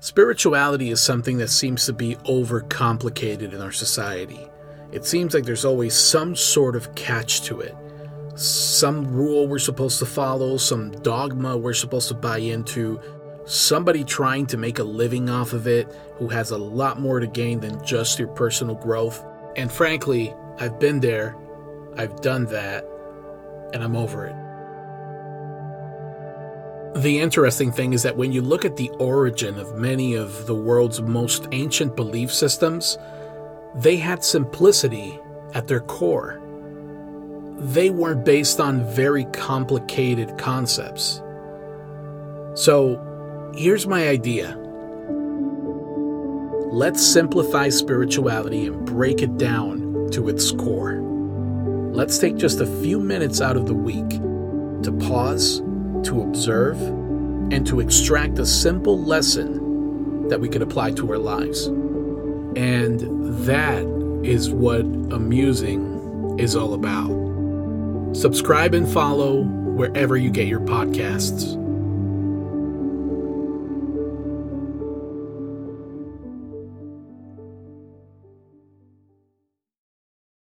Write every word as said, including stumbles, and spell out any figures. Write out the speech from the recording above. Spirituality is something that seems to be overcomplicated in our society. It seems like there's always some sort of catch to it. Some rule we're supposed to follow, some dogma we're supposed to buy into, somebody trying to make a living off of it who has a lot more to gain than just your personal growth. And frankly, I've been there, I've done that, and I'm over it. The interesting thing is that when you look at the origin of many of the world's most ancient belief systems, they had simplicity at their core. They weren't based on very complicated concepts. So, here's my idea. Let's simplify spirituality and break it down to its core. Let's take just a few minutes out of the week to pause, to observe, and to extract a simple lesson that we can apply to our lives. And that is what A Musing is all about. Subscribe and follow wherever you get your podcasts.